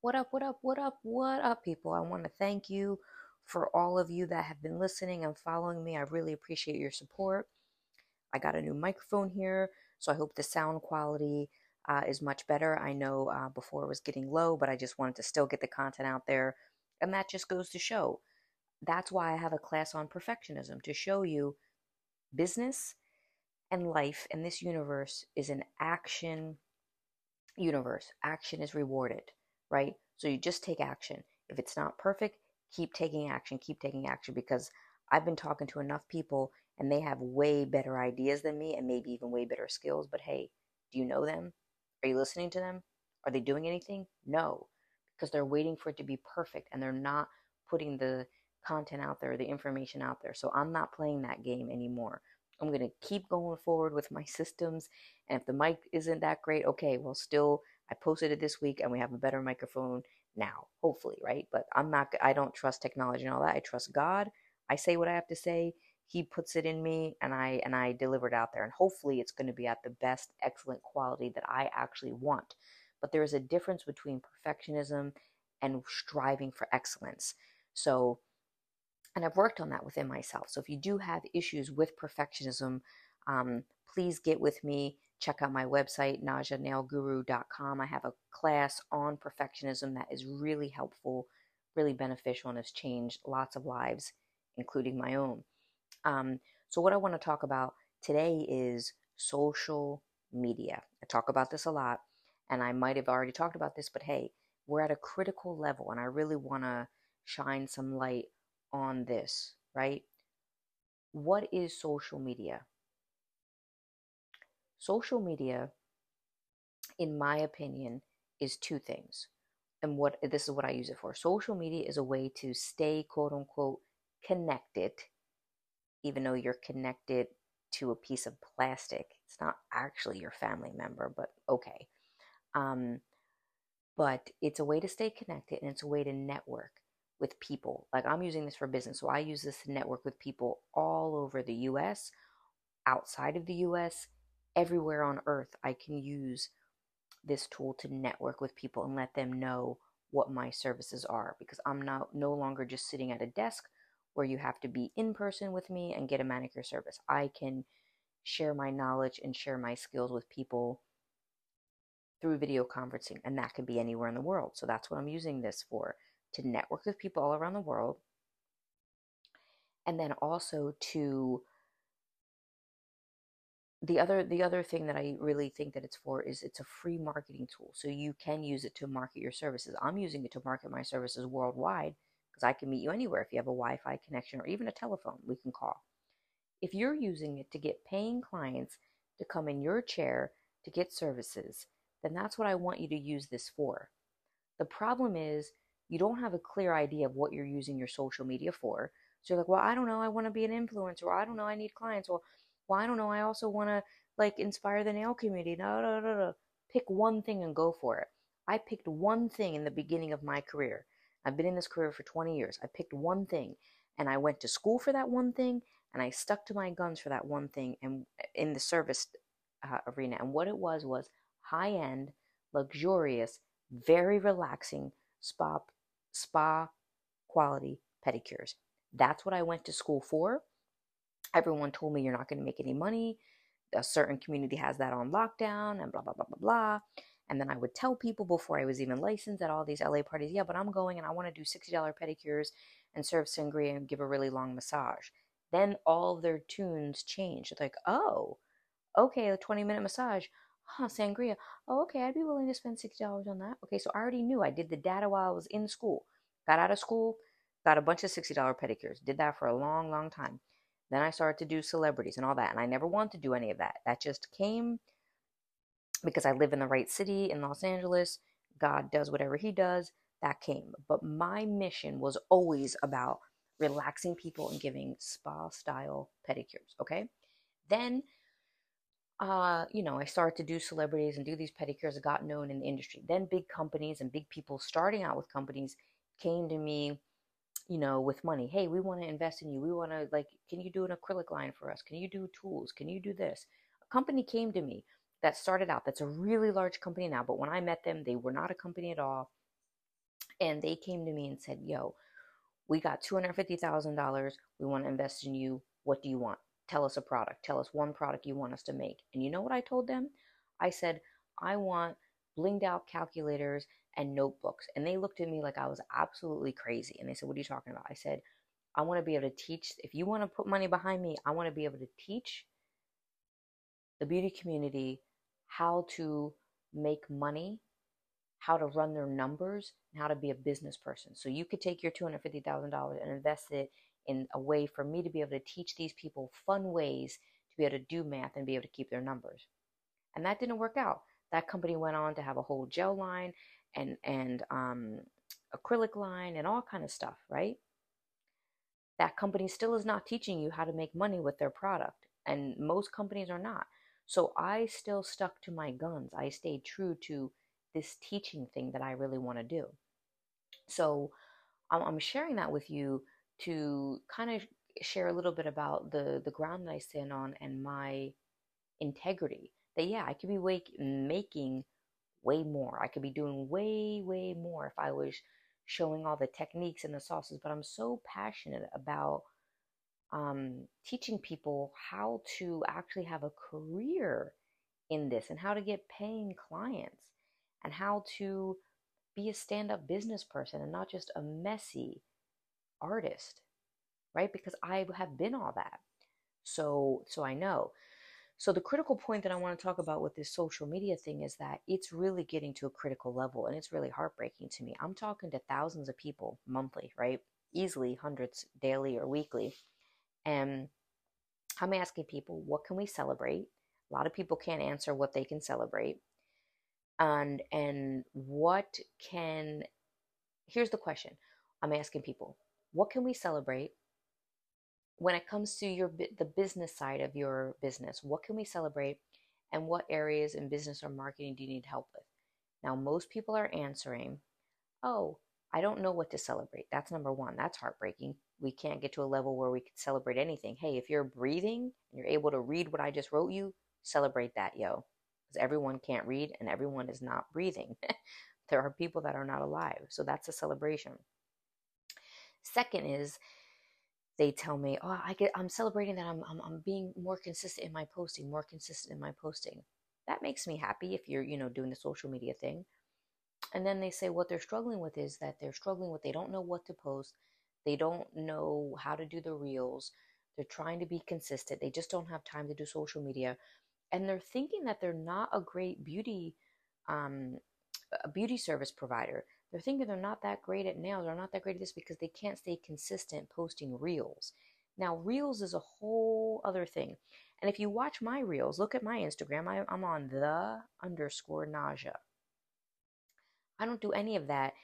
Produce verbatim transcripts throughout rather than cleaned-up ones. What up, what up, what up, what up, people? I want to thank you for all of you that have been listening and following me. I really appreciate your support. I got a new microphone here, so I hope the sound quality uh, is much better. I know uh, before it was getting low, but I just wanted to still get the content out there, and that just goes to show. That's why I have a class on perfectionism, to show you business and life and this universe is an action universe. Action is rewarded, right? So you just take action. If it's not perfect, keep taking action, keep taking action, because I've been talking to enough people and they have way better ideas than me and maybe even way better skills. But hey, do you know them? Are you listening to them? Are they doing anything? No, because they're waiting for it to be perfect and they're not putting the content out there, the information out there. So I'm not playing that game anymore. I'm going to keep going forward with my systems. And if the mic isn't that great, okay, well, still, I posted it this week and we have a better microphone now, hopefully, right? But I'm not, I don't trust technology and all that. I trust God. I say what I have to say. He puts it in me and I, and I deliver it out there. And hopefully it's going to be at the best, excellent quality that I actually want. But there is a difference between perfectionism and striving for excellence. So, and I've worked on that within myself. So if you do have issues with perfectionism, um, please get with me. Check out my website, naja nail guru dot com. I have a class on perfectionism that is really helpful, really beneficial, and has changed lots of lives, including my own. Um, so what I want to talk about today is social media. I talk about this a lot, and I might have already talked about this, but hey, we're at a critical level, and I really want to shine some light on this, right? What is social media? Social media, in my opinion, is two things. And what this is what I use it for. Social media is a way to stay, quote unquote, connected, even though you're connected to a piece of plastic. It's not actually your family member, but okay. Um, but it's a way to stay connected, and it's a way to network with people. Like, I'm using this for business, so I use this to network with people all over the U S, outside of the U S, everywhere on earth. I can use this tool to network with people and let them know what my services are, because I'm not no longer just sitting at a desk where you have to be in person with me and get a manicure service. I can share my knowledge and share my skills with people through video conferencing, and that can be anywhere in the world. So that's what I'm using this for, to network with people all around the world, and then also to the other the other thing that I really think that it's for is it's a free marketing tool. So you can use it to market your services. I'm using it to market my services worldwide, because I can meet you anywhere if you have a Wi-Fi connection or even a telephone we can call. If you're using it to get paying clients to come in your chair to get services, then that's what I want you to use this for. The problem is, you don't have a clear idea of what you're using your social media for. So you're like, well, I don't know, I want to be an influencer. Or, I don't know, I need clients. Well, well, I don't know, I also want to like inspire the nail community. No, no, no, no. Pick one thing and go for it. I picked one thing in the beginning of my career. I've been in this career for twenty years. I picked one thing, and I went to school for that one thing, and I stuck to my guns for that one thing, and in the service uh, arena. And what it was was high-end, luxurious, very relaxing spa spa quality pedicures. That's what I went to school for. Everyone told me you're not going to make any money. A certain community has that on lockdown and blah, blah, blah, blah, blah. And then I would tell people before I was even licensed at all these L A parties, yeah, but I'm going and I want to do sixty dollar pedicures and serve sangria and give a really long massage. Then all of their tunes changed. It's like, oh, okay, a twenty minute massage. Huh, sangria. Oh, okay, I'd be willing to spend sixty dollars on that. Okay, so I already knew. I did the data while I was in school. Got out of school, got a bunch of sixty dollar pedicures. Did that for a long, long time. Then I started to do celebrities and all that, and I never wanted to do any of that. That just came because I live in the right city in Los Angeles. God does whatever he does. That came. But my mission was always about relaxing people and giving spa-style pedicures, okay? Then Uh, you know, I started to do celebrities and do these pedicures. I got known in the industry. Then big companies and big people starting out with companies came to me you know, with money. Hey, we want to invest in you. We want to, like, can you do an acrylic line for us? Can you do tools? Can you do this? A company came to me that started out. That's a really large company now. But when I met them, they were not a company at all. And they came to me and said, yo, we got two hundred fifty thousand dollars. We want to invest in you. What do you want? Tell us a product. Tell us one product you want us to make. And you know what I told them? I said, I want blinged out calculators and notebooks. And they looked at me like I was absolutely crazy. And they said, what are you talking about? I said, I want to be able to teach. If you want to put money behind me, I want to be able to teach the beauty community how to make money, how to run their numbers, and how to be a business person. So you could take your two hundred fifty thousand dollars and invest it in a way for me to be able to teach these people fun ways to be able to do math and be able to keep their numbers. And that didn't work out. That company went on to have a whole gel line and and um, acrylic line and all kind of stuff, right? That company still is not teaching you how to make money with their product, and most companies are not. So I still stuck to my guns. I stayed true to this teaching thing that I really want to do. So I'm sharing that with you to kind of share a little bit about the, the ground that I stand on and my integrity. That, yeah, I could be wake, making way more. I could be doing way, way more if I was showing all the techniques and the sauces. But I'm so passionate about um, teaching people how to actually have a career in this and how to get paying clients and how to be a stand-up business person and not just a messy artist, right? Because I have been all that. So, so I know. So the critical point that I want to talk about with this social media thing is that it's really getting to a critical level, and it's really heartbreaking to me. I'm talking to thousands of people monthly, right? Easily hundreds daily or weekly. And I'm asking people, what can we celebrate? A lot of people can't answer what they can celebrate. And, and what can, here's the question I'm asking people, what can we celebrate? When it comes to your the business side of your business, what can we celebrate, and what areas in business or marketing do you need help with? Now, most people are answering, oh, I don't know what to celebrate. That's number one. That's heartbreaking. We can't get to a level where we can celebrate anything. Hey, if you're breathing and you're able to read what I just wrote you, celebrate that, yo. Because everyone can't read and everyone is not breathing. There are people that are not alive. So that's a celebration. Second is, they tell me, oh, I get, I'm celebrating that I'm, I'm, I'm being more consistent in my posting, more consistent in my posting. That makes me happy if you're, you know, doing the social media thing. And then they say what they're struggling with is that they're struggling with, they don't know what to post. They don't know how to do the reels. They're trying to be consistent. They just don't have time to do social media. And they're thinking that they're not a great beauty, um, a beauty service provider. They're thinking they're not that great at nails, they're not that great at this because they can't stay consistent posting reels. Now, reels is a whole other thing. And if you watch my reels, look at my Instagram, I, I'm on the underscore naja. I don't do any of that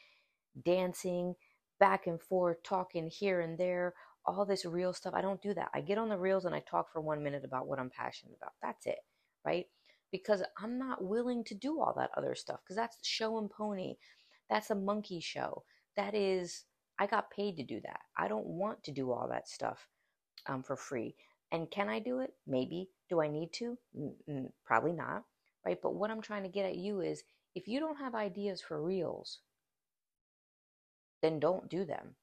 dancing, back and forth, talking here and there, all this reel stuff. I don't do that. I get on the reels and I talk for one minute about what I'm passionate about. That's it, right? Because I'm not willing to do all that other stuff because that's show and pony. That's a monkey show. That is, I got paid to do that. I don't want to do all that stuff um, for free. And can I do it? Maybe. Do I need to? Mm-mm, probably not, right? But what I'm trying to get at you is, if you don't have ideas for reels, then don't do them.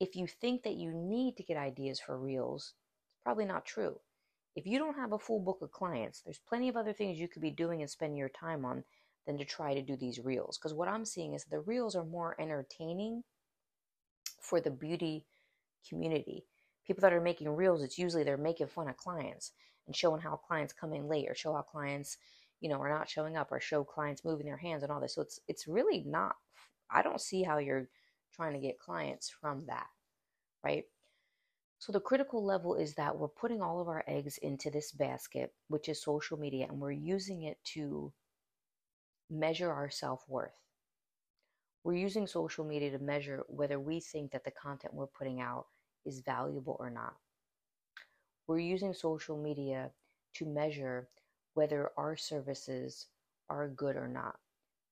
If you think that you need to get ideas for reels, it's probably not true. If you don't have a full book of clients, there's plenty of other things you could be doing and spending your time on than to try to do these reels. Because what I'm seeing is the reels are more entertaining for the beauty community. People that are making reels, it's usually they're making fun of clients and showing how clients come in late or show how clients, you know, are not showing up or show clients moving their hands and all this. So it's it's really not, I don't see how you're trying to get clients from that, right? So the critical level is that we're putting all of our eggs into this basket, which is social media, and we're using it to measure our self-worth. We're using social media to measure whether we think that the content we're putting out is valuable or not. We're using social media to measure whether our services are good or not.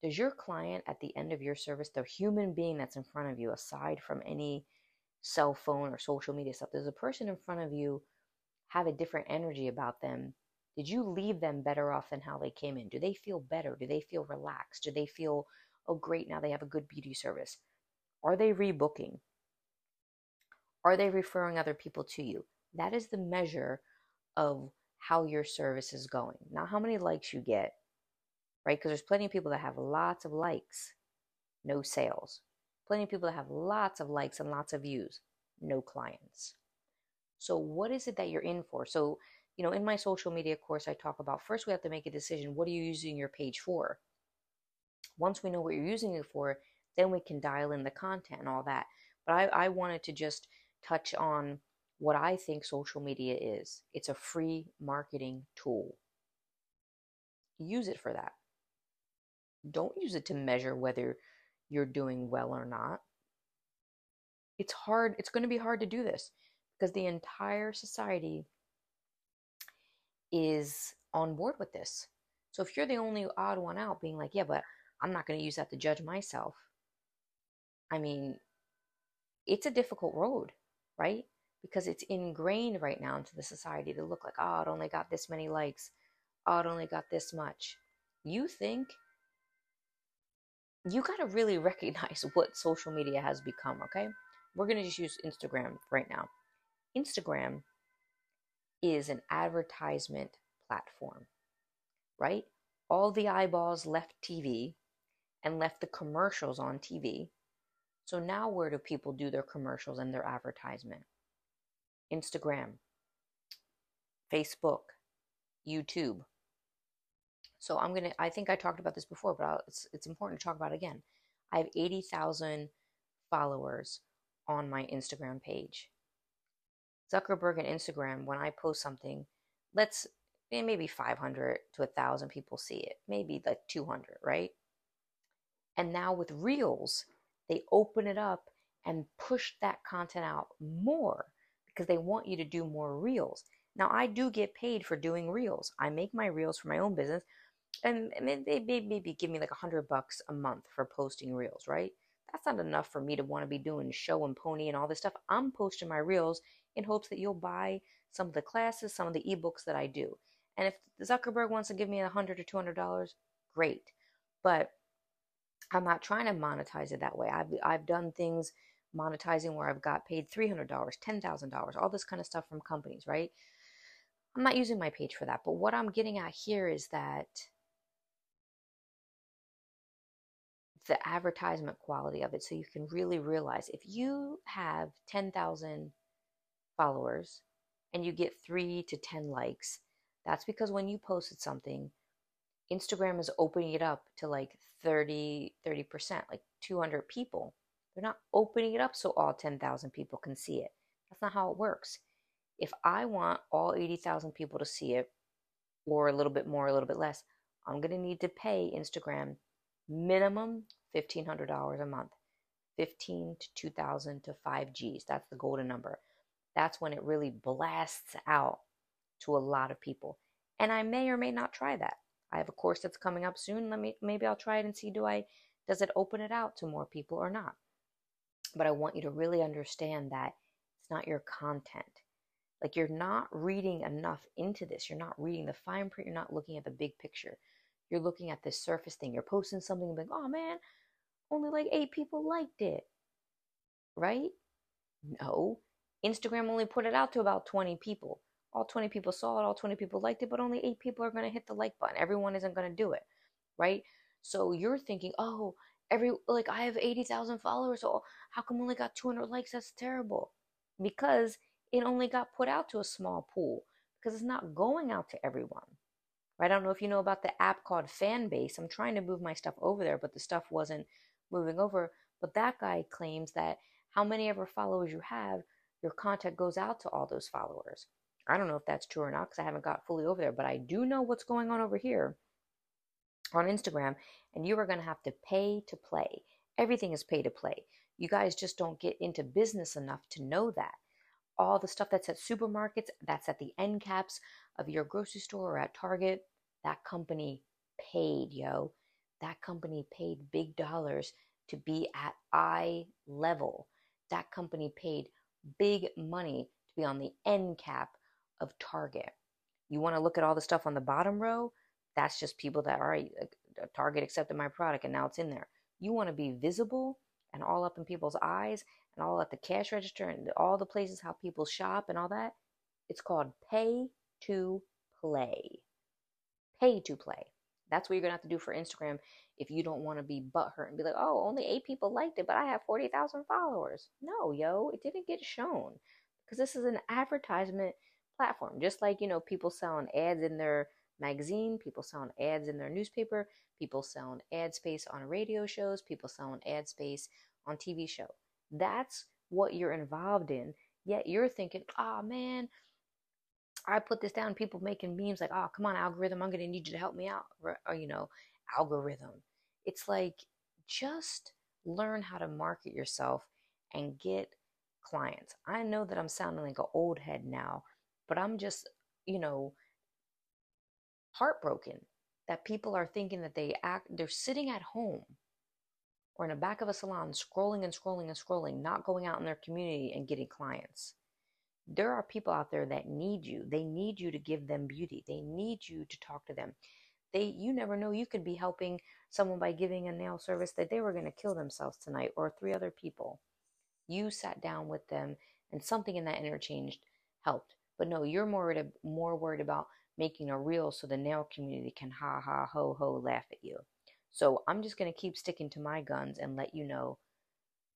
Does your client at the end of your service, the human being that's in front of you, aside from any cell phone or social media stuff, there's a person in front of you, have a different energy about them. Did you leave them better off than how they came in? Do they feel better? Do they feel relaxed? Do they feel, oh, great, now they have a good beauty service? Are they rebooking? Are they referring other people to you? That is the measure of how your service is going, not how many likes you get, right? Because there's plenty of people that have lots of likes, no sales. Plenty of people that have lots of likes and lots of views, no clients. So what is it that you're in for? So, you know, in my social media course, I talk about, first we have to make a decision. What are you using your page for? Once we know what you're using it for, then we can dial in the content and all that. But I, I wanted to just touch on what I think social media is. It's a free marketing tool. Use it for that. Don't use it to measure whether you're doing well or not. It's hard. It's going to be hard to do this because the entire society is on board with this. So if you're the only odd one out being like, yeah, but I'm not going to use that to judge myself. I mean, it's a difficult road, right? Because it's ingrained right now into the society to look like, oh, it only got this many likes. Oh, it only got this much. You think you got to really recognize what social media has become, okay? We're going to just use Instagram right now. Instagram is an advertisement platform, right? All the eyeballs left T V and left the commercials on T V. So now where do people do their commercials and their advertisement? Instagram, Facebook, YouTube. So I'm gonna, I think I talked about this before, but I'll, it's, it's important to talk about it again. I have eighty thousand followers on my Instagram page. Zuckerberg and Instagram, when I post something, let's maybe five hundred to one thousand people see it, maybe like two hundred, right? And now with Reels, they open it up and push that content out more because they want you to do more Reels. Now, I do get paid for doing Reels. I make my Reels for my own business, and they maybe give me like a hundred bucks a month for posting Reels, right? That's not enough for me to want to be doing show and pony and all this stuff. I'm posting my Reels in hopes that you'll buy some of the classes, some of the ebooks that I do. And if Zuckerberg wants to give me a hundred or two hundred dollars, great. But I'm not trying to monetize it that way. I've I've done things monetizing where I've got paid three hundred dollars, ten thousand dollars, all this kind of stuff from companies, right? I'm not using my page for that. But what I'm getting at here is that the advertisement quality of it, so you can really realize if you have ten thousand followers and you get three to ten likes, that's because when you posted something, Instagram is opening it up to like thirty, thirty percent, like two hundred people. They're not opening it up so all ten thousand people can see it. That's not how it works. If I want all eighty thousand people to see it, or a little bit more, a little bit less, I'm going to need to pay Instagram minimum fifteen hundred dollars a month, fifteen to two thousand to five G's. That's the golden number. That's when it really blasts out to a lot of people. And I may or may not try that. I have a course that's coming up soon. Let me, maybe I'll try it and see, do I, does it open it out to more people or not? But I want you to really understand that it's not your content. Like, you're not reading enough into this. You're not reading the fine print. You're not looking at the big picture. You're looking at this surface thing. You're posting something and like, oh man, only like eight people liked it, right? No, Instagram only put it out to about twenty people. All twenty people saw it, all twenty people liked it, but only eight people are going to hit the like button. Everyone isn't going to do it, right? So you're thinking, oh, every like I have eighty thousand followers, so how come I only got two hundred likes? That's terrible. Because it only got put out to a small pool, because it's not going out to everyone, right? I don't know if you know about the app called Fanbase. I'm trying to move my stuff over there, but the stuff wasn't moving over. But that guy claims that how many ever followers you have, your content goes out to all those followers. I don't know if that's true or not because I haven't got fully over there, but I do know what's going on over here on Instagram, and you are going to have to pay to play. Everything is pay to play. You guys just don't get into business enough to know that. All the stuff that's at supermarkets, that's at the end caps of your grocery store or at Target, that company paid, yo. That company paid big dollars to be at eye level. That company paid big money to be on the end cap of Target. You want to look at all the stuff on the bottom row? That's just people that, all right, Target accepted my product and now it's in there. You want to be visible and all up in people's eyes and all at the cash register and all the places how people shop and all that. It's called pay to play. Pay to play. That's what you're going to have to do for Instagram if you don't want to be butthurt and be like, oh, only eight people liked it, but I have forty thousand followers. No, yo, it didn't get shown because this is an advertisement platform. Just like, you know, people selling ads in their magazine, people selling ads in their newspaper, people selling ad space on radio shows, people selling ad space on T V show. That's what you're involved in. Yet you're thinking, oh, man, I put this down, people making memes like, oh, come on, algorithm, I'm going to need you to help me out. Or, you know, algorithm. It's like, just learn how to market yourself and get clients. I know that I'm sounding like an old head now, but I'm just, you know, heartbroken that people are thinking that they act, they're sitting at home or in the back of a salon, scrolling and scrolling and scrolling, not going out in their community and getting clients. There are people out there that need you. They need you to give them beauty. They need you to talk to them. They, you never know, you could be helping someone by giving a nail service that they were going to kill themselves tonight, or three other people. You sat down with them and something in that interchange helped. But no, you're more worried, more worried about making a reel so the nail community can ha ha ho ho laugh at you. So I'm just going to keep sticking to my guns and let you know,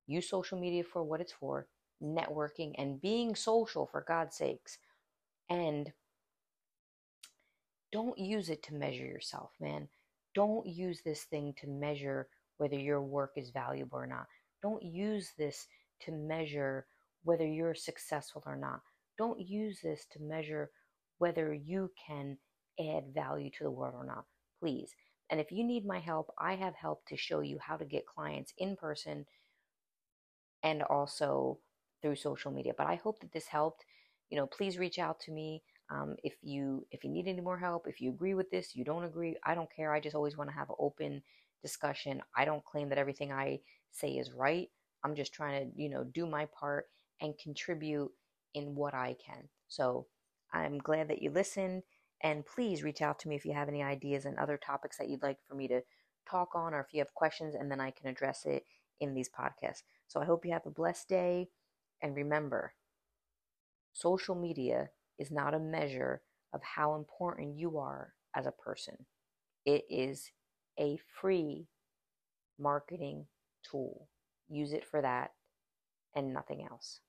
use social media for what it's for. Networking and being social, for God's sakes, and don't use it to measure yourself, man. Don't use this thing to measure whether your work is valuable or not. Don't use this to measure whether you're successful or not. Don't use this to measure whether you can add value to the world or not, please. And if you need my help, I have help to show you how to get clients in person and also through social media. But I hope that this helped. You know, please reach out to me um, if you if you need any more help. If you agree with this, you don't agree, I don't care. I just always want to have an open discussion. I don't claim that everything I say is right. I'm just trying to, you know, do my part and contribute in what I can. So I'm glad that you listened, and please reach out to me if you have any ideas and other topics that you'd like for me to talk on, or if you have questions, and then I can address it in these podcasts. So I hope you have a blessed day. And remember, social media is not a measure of how important you are as a person. It is a free marketing tool. Use it for that and nothing else.